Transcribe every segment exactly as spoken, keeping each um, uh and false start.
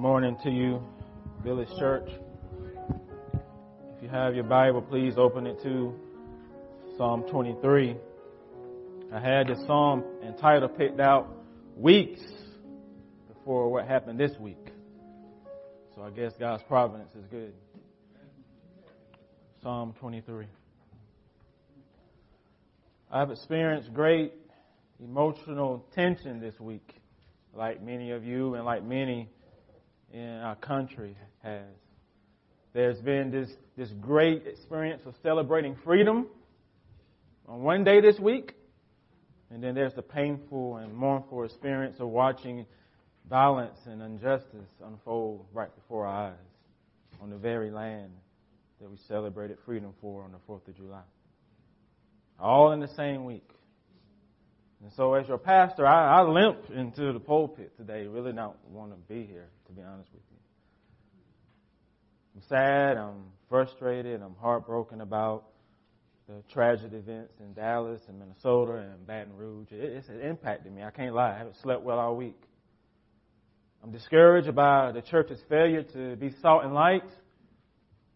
Morning to you, Village Church. If you have your Bible, please open it to Psalm twenty-three. I had this psalm and title picked out weeks before what happened this week. So I guess God's providence is good. Psalm twenty-three. I've experienced great emotional tension this week, like many of you and like many in our country has. There's been this, this great experience of celebrating freedom on one day this week, and then there's the painful and mournful experience of watching violence and injustice unfold right before our eyes on the very land that we celebrated freedom for on the fourth of July. All in the same week. And so as your pastor, I, I limped into the pulpit today, really not want to be here, to be honest with you. I'm sad, I'm frustrated, I'm heartbroken about the tragic events in Dallas and Minnesota and Baton Rouge. It, it's impacted me, I can't lie, I haven't slept well all week. I'm discouraged by the church's failure to be salt and light,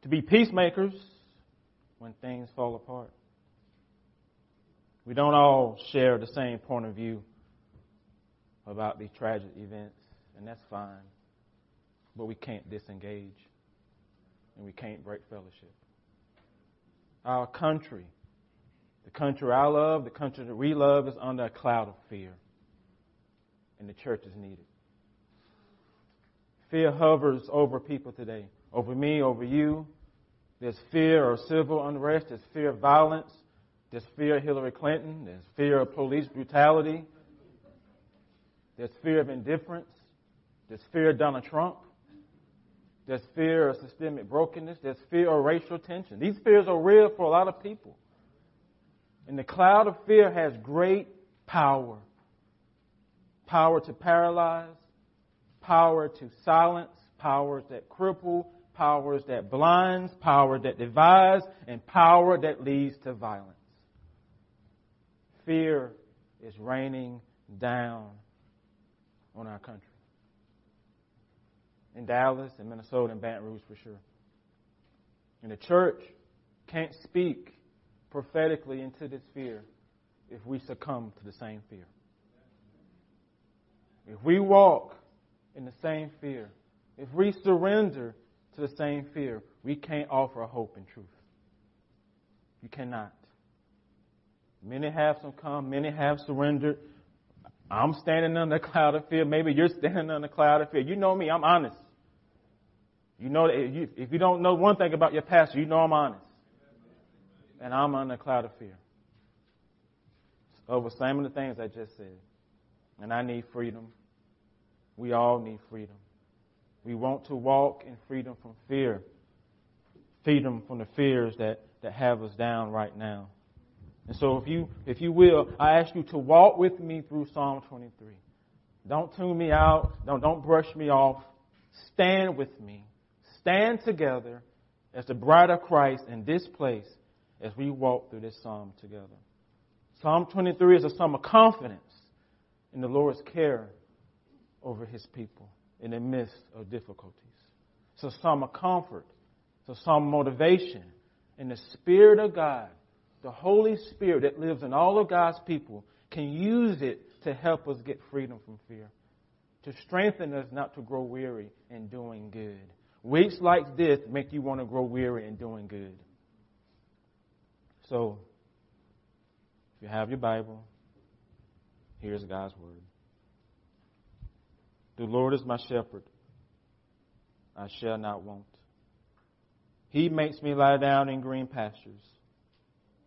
to be peacemakers when things fall apart. We don't all share the same point of view about these tragic events, and that's fine. But we can't disengage, and we can't break fellowship. Our country, the country I love, the country that we love, is under a cloud of fear, and the church is needed. Fear hovers over people today, over me, over you. There's fear of civil unrest, there's fear of violence. There's fear of Hillary Clinton. There's fear of police brutality. There's fear of indifference. There's fear of Donald Trump. There's fear of systemic brokenness. There's fear of racial tension. These fears are real for a lot of people. And the cloud of fear has great power. Power to paralyze. Power to silence. Powers that cripple. Powers that blinds. Power that divides. And power that leads to violence. Fear is raining down on our country. In Dallas and Minnesota and Baton Rouge for sure. And the church can't speak prophetically into this fear if we succumb to the same fear. If we walk in the same fear, if we surrender to the same fear, we can't offer hope and truth. You cannot. Many have some come, many have surrendered. I'm standing under a cloud of fear. Maybe you're standing under a cloud of fear. You know me, I'm honest. You know, if you, if you don't know one thing about your pastor, you know I'm honest. And I'm under a cloud of fear over some of the things I just said. And I need freedom. We all need freedom. We want to walk in freedom from fear, freedom from the fears that, that have us down right now. And so if you if you will, I ask you to walk with me through Psalm twenty-three. Don't tune me out. Don't, don't brush me off. Stand with me. Stand together as the bride of Christ in this place as we walk through this psalm together. Psalm twenty-three is a psalm of confidence in the Lord's care over his people in the midst of difficulties. It's a psalm of comfort. It's a psalm of motivation. And the Spirit of God, the Holy Spirit that lives in all of God's people, can use it to help us get freedom from fear, to strengthen us not to grow weary in doing good. Weeks like this make you want to grow weary in doing good. So, if you have your Bible, here's God's Word. The Lord is my shepherd. I shall not want. He makes me lie down in green pastures.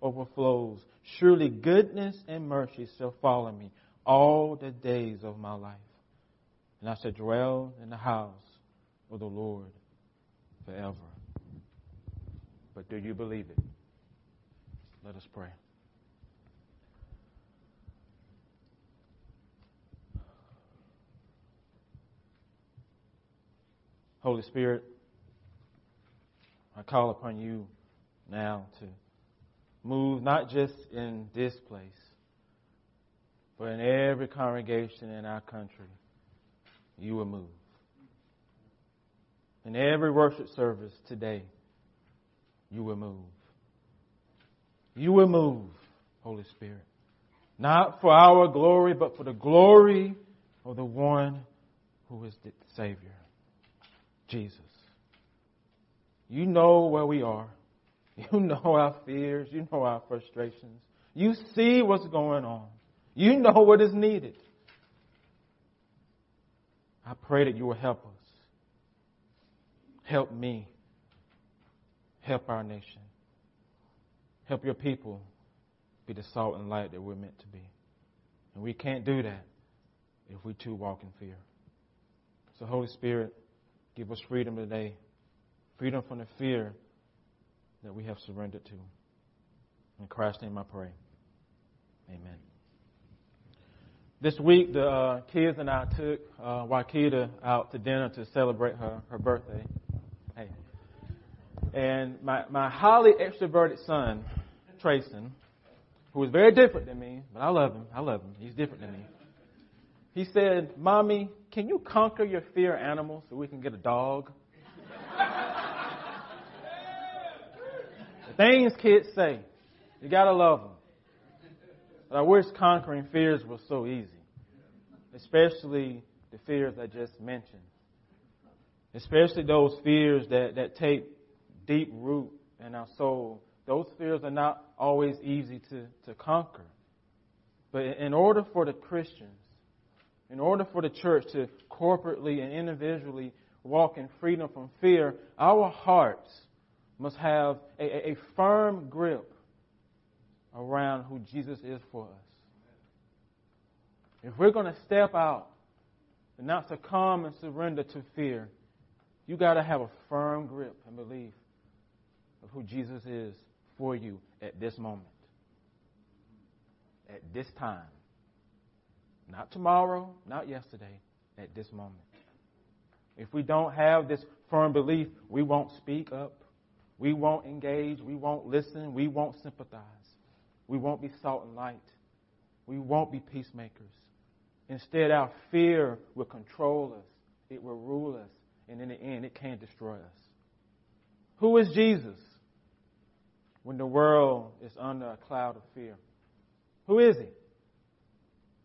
overflows. Surely goodness and mercy shall follow me all the days of my life. And I shall dwell in the house of the Lord forever. But do you believe it? Let us pray. Holy Spirit, I call upon you now to move not just in this place, but in every congregation in our country, you will move. In every worship service today, you will move. You will move, Holy Spirit, not for our glory, but for the glory of the one who is the Savior, Jesus. You know where we are. You know our fears. You know our frustrations. You see what's going on. You know what is needed. I pray that you will help us. Help me. Help our nation. Help your people be the salt and light that we're meant to be. And we can't do that if we too walk in fear. So Holy Spirit, give us freedom today. Freedom from the fear that we have surrendered to. In Christ's name I pray. Amen. This week, the uh, kids and I took uh, Waikita out to dinner to celebrate her, her birthday. Hey. And my, my highly extroverted son, Trayson, who is very different than me, but I love him. I love him. He's different than me. He said, "Mommy, can you conquer your fear of animals so we can get a dog?" The things kids say, you got to love them. But I wish conquering fears was so easy, especially the fears I just mentioned, especially those fears that, that take deep root in our soul. Those fears are not always easy to, to conquer. But in order for the Christians, in order for the church to corporately and individually walk in freedom from fear, our hearts must have a, a firm grip around who Jesus is for us. If we're going to step out and not succumb and surrender to fear, you got to have a firm grip and belief of who Jesus is for you at this moment, at this time. Not tomorrow, not yesterday, at this moment. If we don't have this firm belief, we won't speak up. We won't engage. We won't listen. We won't sympathize. We won't be salt and light. We won't be peacemakers. Instead, our fear will control us. It will rule us. And in the end, it can destroy us. Who is Jesus when the world is under a cloud of fear? Who is he?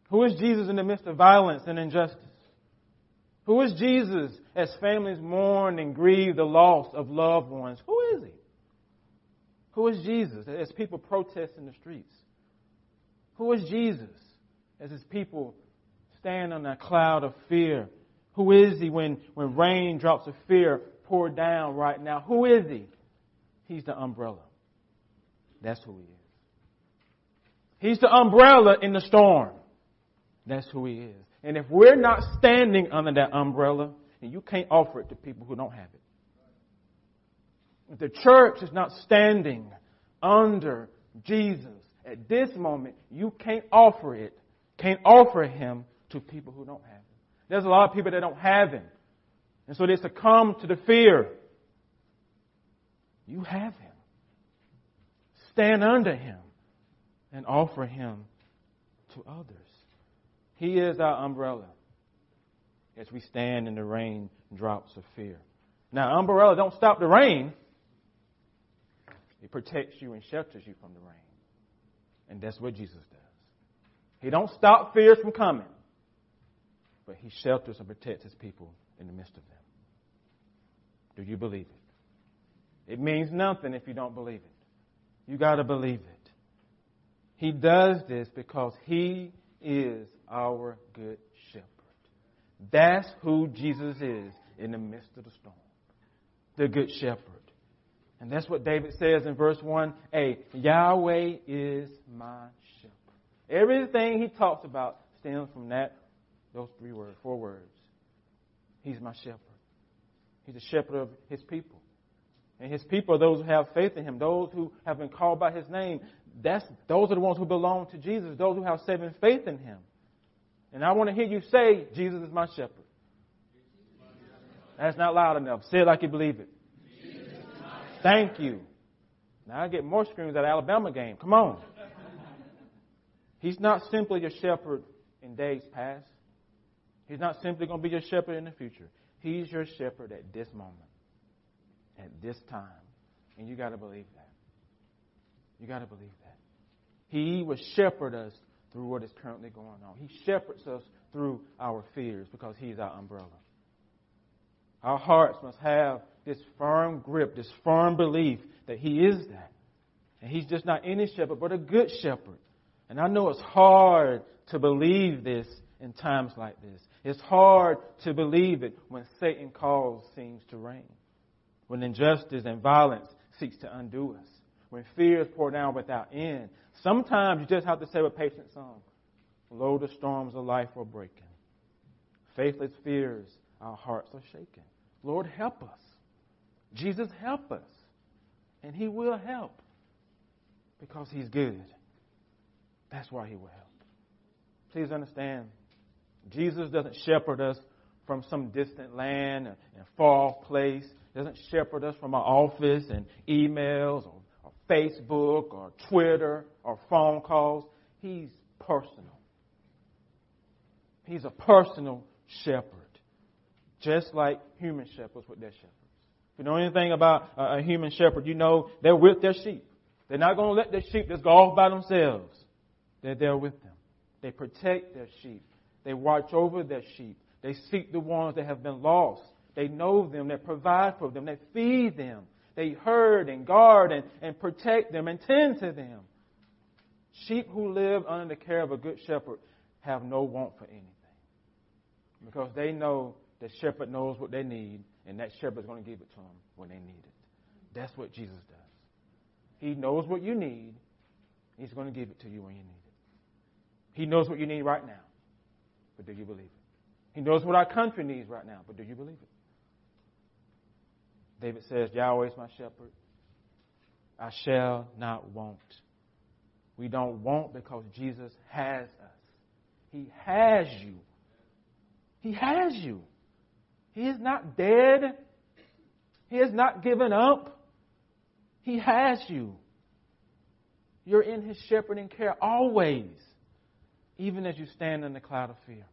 Who is Jesus in the midst of violence and injustice? Who is Jesus as families mourn and grieve the loss of loved ones? Who is he? Who is Jesus as people protest in the streets? Who is Jesus as his people stand on a cloud of fear? Who is he when, when raindrops of fear pour down right now? Who is he? He's the umbrella. That's who he is. He's the umbrella in the storm. That's who he is. And if we're not standing under that umbrella, and you can't offer it to people who don't have it. If the church is not standing under Jesus at this moment, you can't offer it, can't offer him to people who don't have it. There's a lot of people that don't have him. And so they succumb to the fear. You have him. Stand under him and offer him to others. He is our umbrella as we stand in the rain drops of fear. Now, umbrella don't stop the rain. It protects you and shelters you from the rain. And that's what Jesus does. He don't stop fears from coming, but he shelters and protects his people in the midst of them. Do you believe it? It means nothing if you don't believe it. You got to believe it. He does this because he is our good shepherd. That's who Jesus is in the midst of the storm. The good shepherd. And that's what David says in verse one a. Yahweh is my shepherd. Everything he talks about stems from that, those three words, four words. He's my shepherd. He's the shepherd of his people. And his people are those who have faith in him, those who have been called by his name. That's, those are the ones who belong to Jesus, those who have saving faith in him. And I want to hear you say, Jesus is my shepherd. That's not loud enough. Say it like you believe it. Jesus is my shepherd. Thank you. Now I get more screams at Alabama game. Come on. He's not simply your shepherd in days past. He's not simply going to be your shepherd in the future. He's your shepherd at this moment, at this time. And you got to believe that. You got to believe that. He will shepherd us through what is currently going on. He shepherds us through our fears because he's our umbrella. Our hearts must have this firm grip, this firm belief that he is that. And he's just not any shepherd, but a good shepherd. And I know it's hard to believe this in times like this. It's hard to believe it when Satan's call seems to reign, when injustice and violence seeks to undo us, when fears pour down without end. Sometimes you just have to say with patient song, lo, the storms of life are breaking. Faithless fears, our hearts are shaken. Lord, help us. Jesus, help us. And he will help because he's good. That's why he will help. Please understand, Jesus doesn't shepherd us from some distant land and far off place. He doesn't shepherd us from our office and emails or, or Facebook or Twitter or phone calls. He's personal. He's a personal shepherd, just like human shepherds with their shepherds. If you know anything about a human shepherd, you know they're with their sheep. They're not going to let their sheep just go off by themselves. They're there with them. They protect their sheep. They watch over their sheep. They seek the ones that have been lost. They know them. They provide for them. They feed them. They herd and guard and, and protect them and tend to them. Sheep who live under the care of a good shepherd have no want for anything because they know the shepherd knows what they need and that shepherd's going to give it to them when they need it. That's what Jesus does. He knows what you need. He's going to give it to you when you need it. He knows what you need right now. But do you believe it? He knows what our country needs right now, but do you believe it? David says, Yahweh is my shepherd. I shall not want. We don't want because Jesus has us. He has you. He has you. He is not dead. He has not given up. He has you. You're in his shepherding care always, even as you stand in the cloud of fear.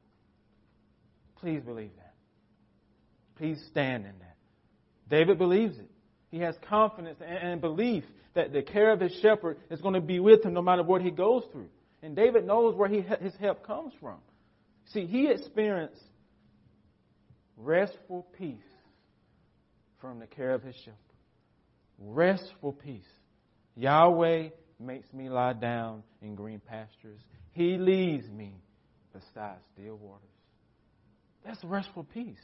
Please believe that. Please stand in that. David believes it. He has confidence and belief that the care of his shepherd is going to be with him no matter what he goes through. And David knows where he, his help comes from. See, he experienced restful peace from the care of his shepherd. Restful peace. Yahweh makes me lie down in green pastures. He leads me beside still waters. That's restful peace.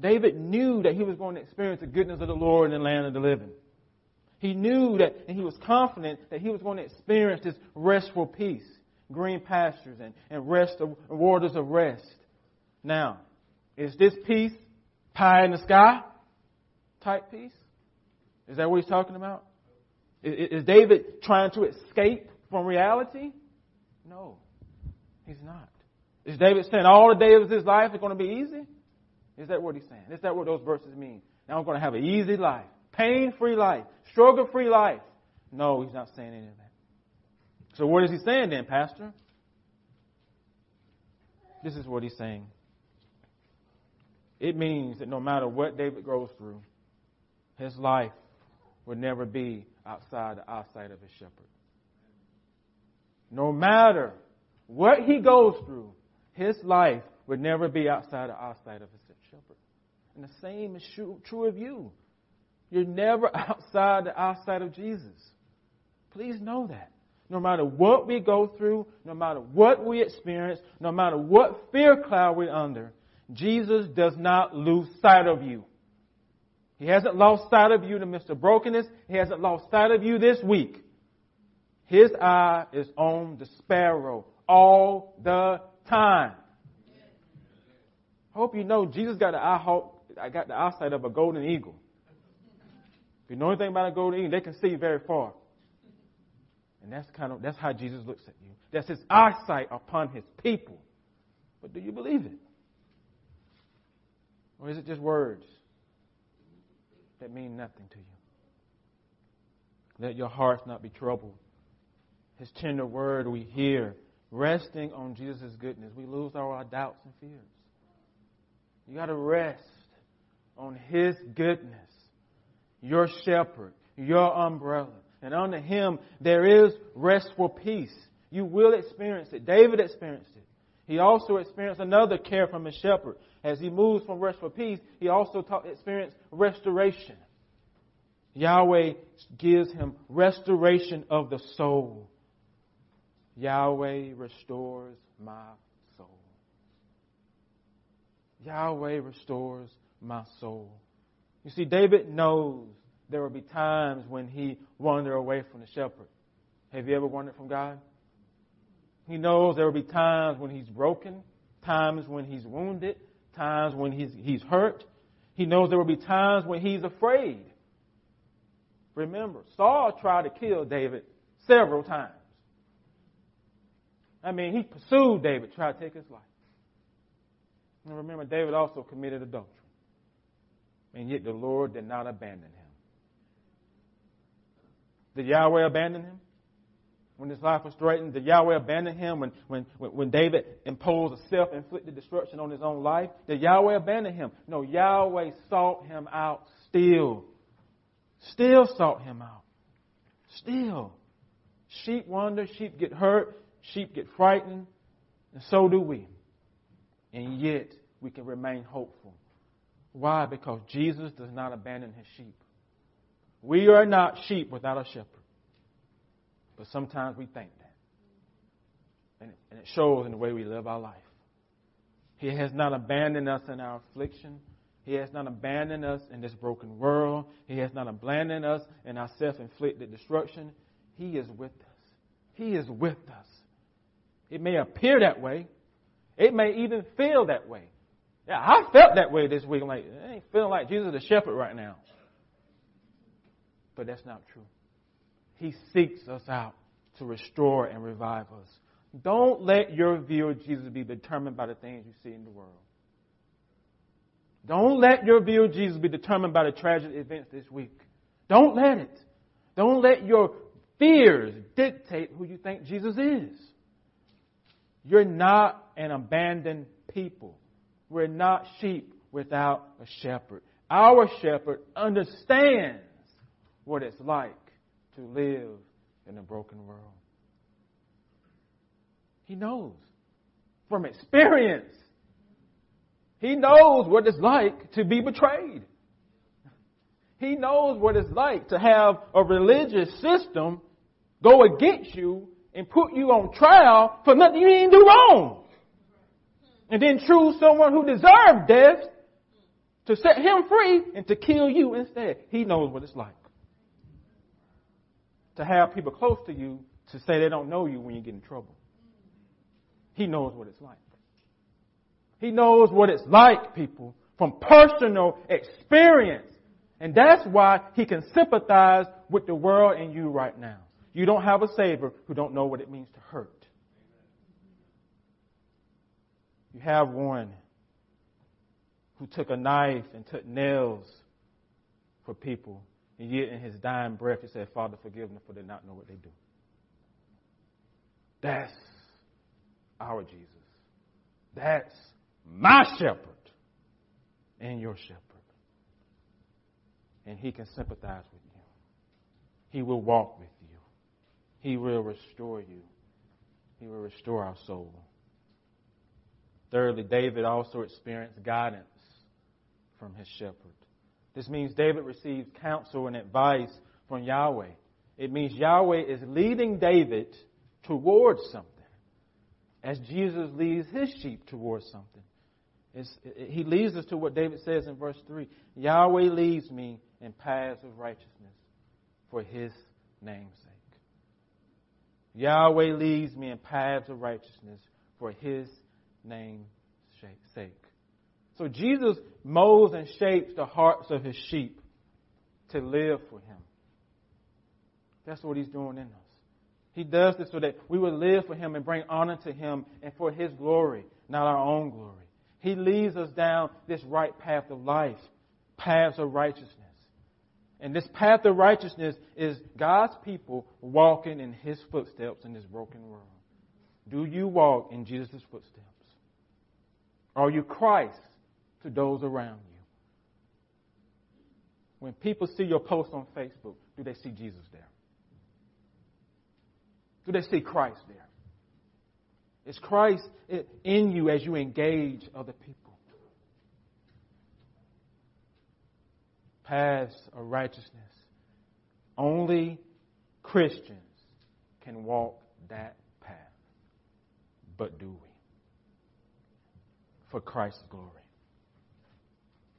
David knew that he was going to experience the goodness of the Lord in the land of the living. He knew that, and he was confident that he was going to experience this restful peace, green pastures and, and rest of, waters of rest. Now, is this peace pie in the sky type peace? Is that what he's talking about? Is, is David trying to escape from reality? No, he's not. Is David saying all the days of his life is going to be easy? Is that what he's saying? Is that what those verses mean? Now I'm going to have an easy life, pain-free life, struggle-free life. No, he's not saying any of that. So what is he saying then, Pastor? This is what he's saying. It means that no matter what David goes through, his life would never be outside the eyesight of his shepherd. No matter what he goes through, his life would never be outside the eyesight of his shepherd. And the same is true of you. You're never outside the eyesight of Jesus. Please know that. No matter what we go through, no matter what we experience, no matter what fear cloud we're under, Jesus does not lose sight of you. He hasn't lost sight of you in the midst of brokenness. He hasn't lost sight of you this week. His eye is on the sparrow all the time. Hope you know Jesus got an eye I got the eyesight of a golden eagle. If you know anything about a golden eagle, they can see very far. And that's kind of that's how Jesus looks at you. That's his eyesight upon his people. But do you believe it? Or is it just words that mean nothing to you? Let your hearts not be troubled. His tender word we hear, resting on Jesus' goodness. We lose all our doubts and fears. You got to rest on his goodness, your shepherd, your umbrella. And under him, there is restful peace. You will experience it. David experienced it. He also experienced another care from his shepherd. As he moves from restful peace, he also taught, experienced restoration. Yahweh gives him restoration of the soul. Yahweh restores my soul. Yahweh restores my soul. You see, David knows there will be times when he wandered away from the shepherd. Have you ever wandered from God? He knows there will be times when he's broken, times when he's wounded, times when he's, he's hurt. He knows there will be times when he's afraid. Remember, Saul tried to kill David several times. I mean, he pursued David, tried to take his life. And remember, David also committed adultery. And yet the Lord did not abandon him. Did Yahweh abandon him? When his life was threatened, did Yahweh abandon him when, when, when David imposed a self-inflicted destruction on his own life? Did Yahweh abandon him? No, Yahweh sought him out still. Still sought him out. Still. Sheep wander, sheep get hurt, sheep get frightened, and so do we. And yet, we can remain hopeful. Why? Because Jesus does not abandon his sheep. We are not sheep without a shepherd. But sometimes we think that. And it shows in the way we live our life. He has not abandoned us in our affliction. He has not abandoned us in this broken world. He has not abandoned us in our self-inflicted destruction. He is with us. He is with us. It may appear that way. It may even feel that way. Yeah, I felt that way this week. I'm like, I ain't feeling like Jesus the shepherd right now. But that's not true. He seeks us out to restore and revive us. Don't let your view of Jesus be determined by the things you see in the world. Don't let your view of Jesus be determined by the tragic events this week. Don't let it. Don't let your fears dictate who you think Jesus is. You're not an abandoned people. We're not sheep without a shepherd. Our shepherd understands what it's like to live in a broken world. He knows from experience. He knows what it's like to be betrayed. He knows what it's like to have a religious system go against you and put you on trial for nothing you didn't do wrong. And then choose someone who deserved death to set him free and to kill you instead. He knows what it's like to have people close to you to say they don't know you when you get in trouble. He knows what it's like. He knows what it's like, people, from personal experience. And that's why he can sympathize with the world and you right now. You don't have a Savior who don't know what it means to hurt. You have one who took a knife and took nails for people. And yet in his dying breath, he said, Father, forgive them for they not know what they do. That's our Jesus. That's my shepherd and your shepherd. And he can sympathize with you. He will walk with you. He will restore you. He will restore our soul. Thirdly, David also experienced guidance from his shepherd. This means David receives counsel and advice from Yahweh. It means Yahweh is leading David towards something, as Jesus leads his sheep towards something. It's, it, he leads us to what David says in verse three. Yahweh leads me in paths of righteousness for his name's sake. Yahweh leads me in paths of righteousness for his name's sake. So Jesus molds and shapes the hearts of his sheep to live for him. That's what he's doing in us. He does this so that we would live for him and bring honor to him and for his glory, not our own glory. He leads us down this right path of life, paths of righteousness. And this path of righteousness is God's people walking in his footsteps in this broken world. Do you walk in Jesus' footsteps? Are you Christ to those around you? When people see your post on Facebook, do they see Jesus there? Do they see Christ there? Is Christ in you as you engage other people? Paths of righteousness. Only Christians can walk that path. But do we? For Christ's glory.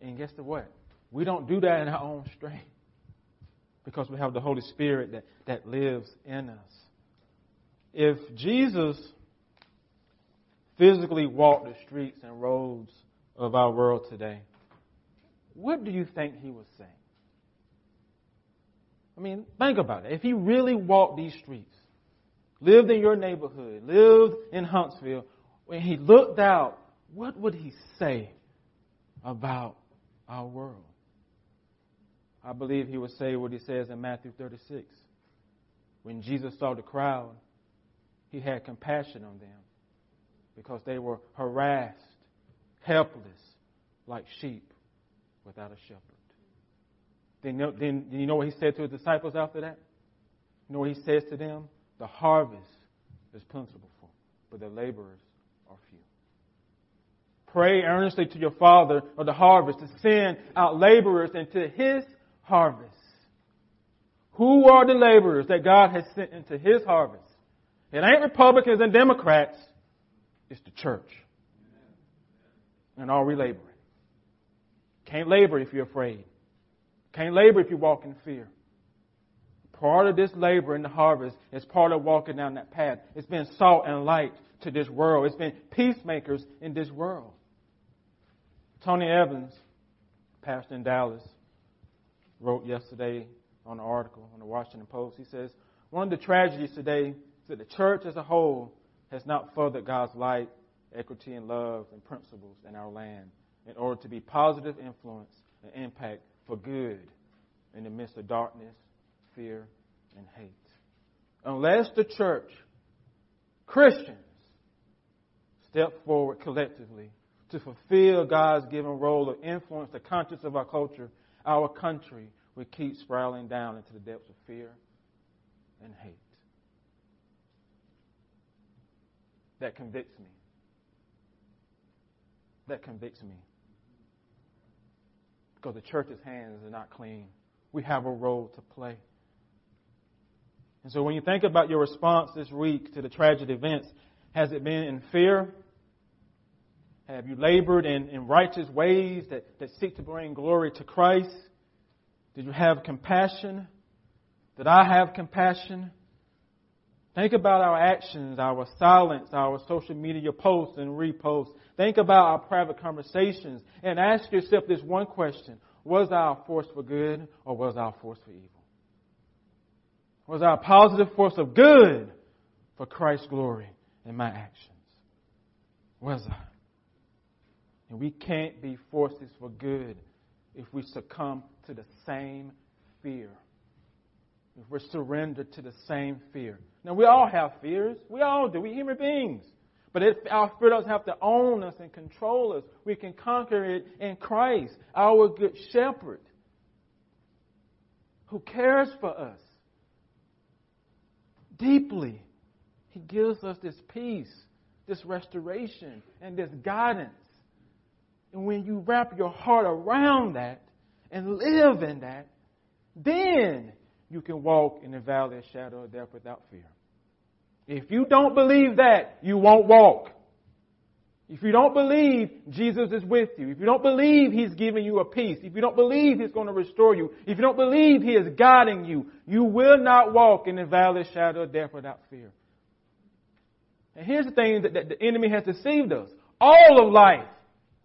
And guess what? We don't do that in our own strength. Because we have the Holy Spirit that, that lives in us. If Jesus physically walked the streets and roads of our world today, what do you think he would say? I mean, think about it. If he really walked these streets, lived in your neighborhood, lived in Huntsville, when he looked out, what would he say about our world? I believe he would say what he says in Matthew thirty-six. When Jesus saw the crowd, he had compassion on them because they were harassed, helpless, like sheep without a shepherd. Then, then you know what he said to his disciples after that? You know what he says to them? The harvest is plentiful, but the laborers are few. Pray earnestly to your Father of the harvest to send out laborers into his harvest. Who are the laborers that God has sent into his harvest? It ain't Republicans and Democrats. It's the church. And are we laboring? Can't labor if you're afraid. Can't labor if you walk in fear. Part of this labor in the harvest is part of walking down that path. It's been salt and light to this world. It's been peacemakers in this world. Tony Evans, pastor in Dallas, wrote yesterday on an article on the Washington Post. He says, one of the tragedies today that the church as a whole has not furthered God's light, equity, and love and principles in our land in order to be positive influence and impact for good in the midst of darkness, fear, and hate. Unless the church, Christians, step forward collectively to fulfill God's given role of influence, the conscience of our culture, our country will keep spiraling down into the depths of fear and hate. That convicts me. That convicts me. Because the church's hands are not clean. We have a role to play. And so when you think about your response this week to the tragic events, has it been in fear? Have you labored in, in righteous ways that, that seek to bring glory to Christ? Did you have compassion? Did I have compassion? Think about our actions, our silence, our social media posts and reposts. Think about our private conversations and ask yourself this one question. Was I a force for good or was I a force for evil? Was I a positive force of good for Christ's glory in my actions? Was I? And we can't be forces for good if we succumb to the same fear. If we're surrendered to the same fear. Now, we all have fears. We all do. We're human beings. But if our fear doesn't have to own us and control us, we can conquer it in Christ, our good shepherd, who cares for us deeply. He gives us this peace, this restoration, and this guidance. And when you wrap your heart around that and live in that, then you can walk in the valley of shadow of death without fear. If you don't believe that, you won't walk. If you don't believe Jesus is with you, if you don't believe he's giving you a peace, if you don't believe he's going to restore you, if you don't believe he is guiding you, you will not walk in the valley of shadow of death without fear. And here's the thing that, that the enemy has deceived us. All of life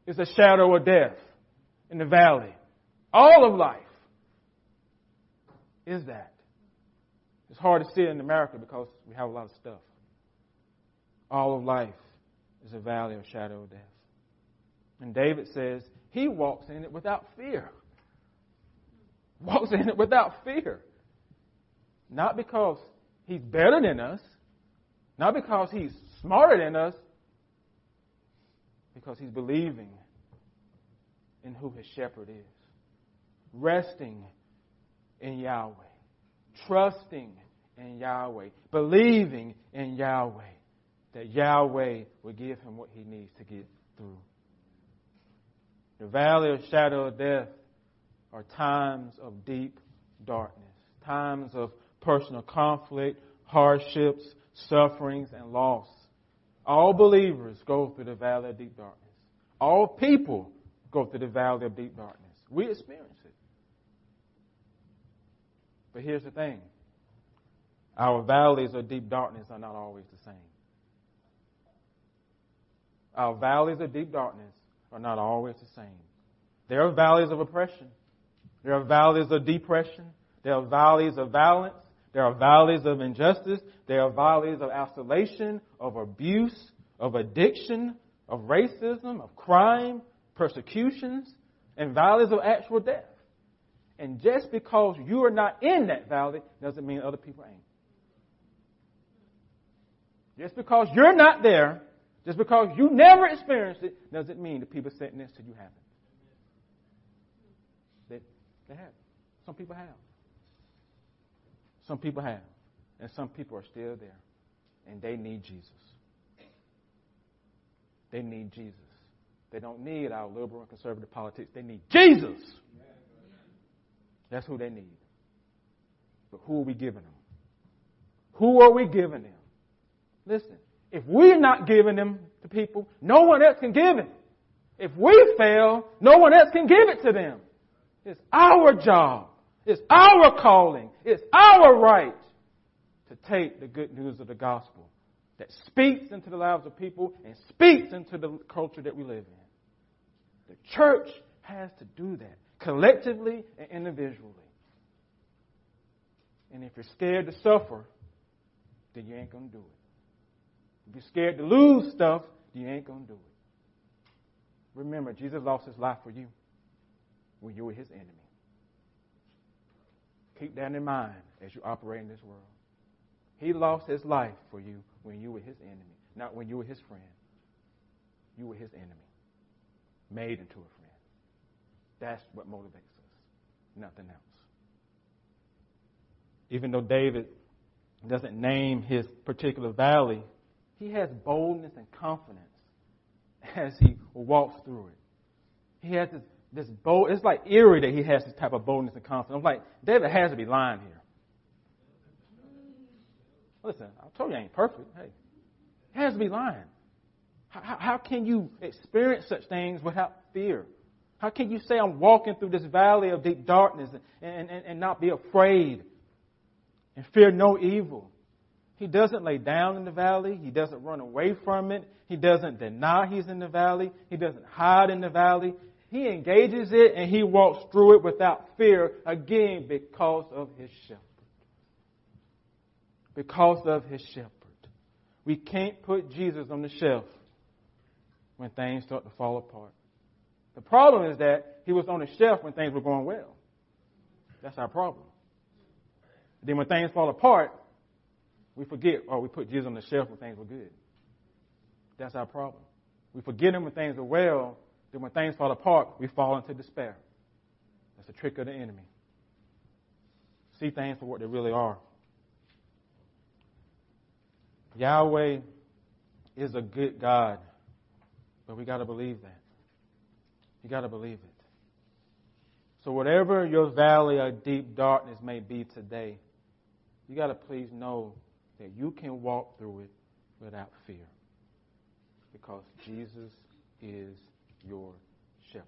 is the shadow of death in the valley. All of life is that. It's hard to see it in America because we have a lot of stuff. All of life is a valley of shadow of death. And David says he walks in it without fear. Walks in it without fear. Not because he's better than us. Not because he's smarter than us. Because he's believing in who his shepherd is. Resting in Yahweh. Trusting in Yahweh. Believing in Yahweh. That Yahweh will give him what he needs to get through. The valley of shadow of death are times of deep darkness. Times of personal conflict, hardships, sufferings, and loss. All believers go through the valley of deep darkness. All people go through the valley of deep darkness. We experience it. But here's the thing. Our valleys of deep darkness are not always the same. Our valleys of deep darkness are not always the same. There are valleys of oppression. There are valleys of depression. There are valleys of violence. There are valleys of injustice. There are valleys of isolation, of abuse, of addiction, of racism, of crime, persecutions, and valleys of actual death. And just because you are not in that valley doesn't mean other people ain't. Just because you're not there, just because you never experienced it, doesn't mean the people sitting next to you haven't. They, they have. Some people have. Some people have. And some people are still there. And they need Jesus. They need Jesus. They don't need our liberal and conservative politics. They need Jesus. That's who they need. But who are we giving them? Who are we giving them? Listen, if we're not giving them to people, no one else can give it. If we fail, no one else can give it to them. It's our job. It's our calling. It's our right to take the good news of the gospel that speaks into the lives of people and speaks into the culture that we live in. The church has to do that, collectively and individually. And if you're scared to suffer, then you ain't going to do it. If you're scared to lose stuff, then you ain't going to do it. Remember, Jesus lost his life for you when you were his enemy. Keep that in mind as you operate in this world. He lost his life for you when you were his enemy, not when you were his friend. You were his enemy, made into a friend. That's what motivates us, nothing else. Even though David doesn't name his particular valley, he has boldness and confidence as he walks through it. He has this, this bold, it's like eerie that he has this type of boldness and confidence. I'm like, David has to be lying here. Listen, I told you I ain't perfect. Hey, he has to be lying. How, how can you experience such things without fear? How can you say I'm walking through this valley of deep darkness and, and, and not be afraid and fear no evil? He doesn't lay down in the valley. He doesn't run away from it. He doesn't deny he's in the valley. He doesn't hide in the valley. He engages it and he walks through it without fear, again, because of his shepherd. Because of his shepherd. We can't put Jesus on the shelf when things start to fall apart. The problem is that he was on the shelf when things were going well. That's our problem. Then when things fall apart, we forget, or we put Jesus on the shelf when things were good. That's our problem. We forget him when things are well, then when things fall apart, we fall into despair. That's a trick of the enemy. See things for what they really are. Yahweh is a good God, but we got to believe that. You got to believe it. So whatever your valley of deep darkness may be today, you got to please know that you can walk through it without fear. Because Jesus is your shepherd.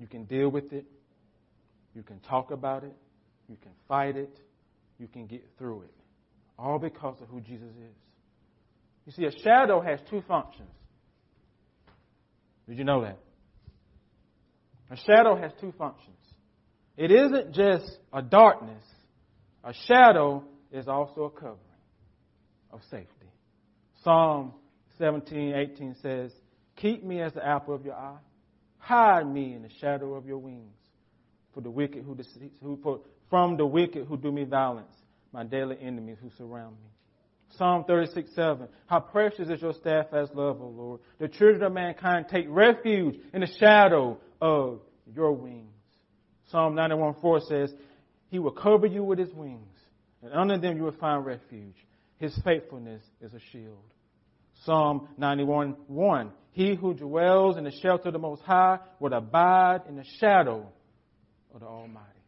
You can deal with it. You can talk about it. You can fight it. You can get through it. All because of who Jesus is. You see, a shadow has two functions. Did you know that? A shadow has two functions. It isn't just a darkness. A shadow is also a covering of safety. Psalm seventeen, eighteen says, "Keep me as the apple of your eye. Hide me in the shadow of your wings. For the wicked who, deceive, who for, from the wicked who do me violence, my daily enemies who surround me." Psalm thirty-six, seven. "How precious is your steadfast love, O Lord. The children of mankind take refuge in the shadow of your wings." Psalm ninety-one, four says, "He will cover you with his wings, and under them you will find refuge. His faithfulness is a shield." Psalm ninety-one, one. "He who dwells in the shelter of the Most High will abide in the shadow of the Almighty."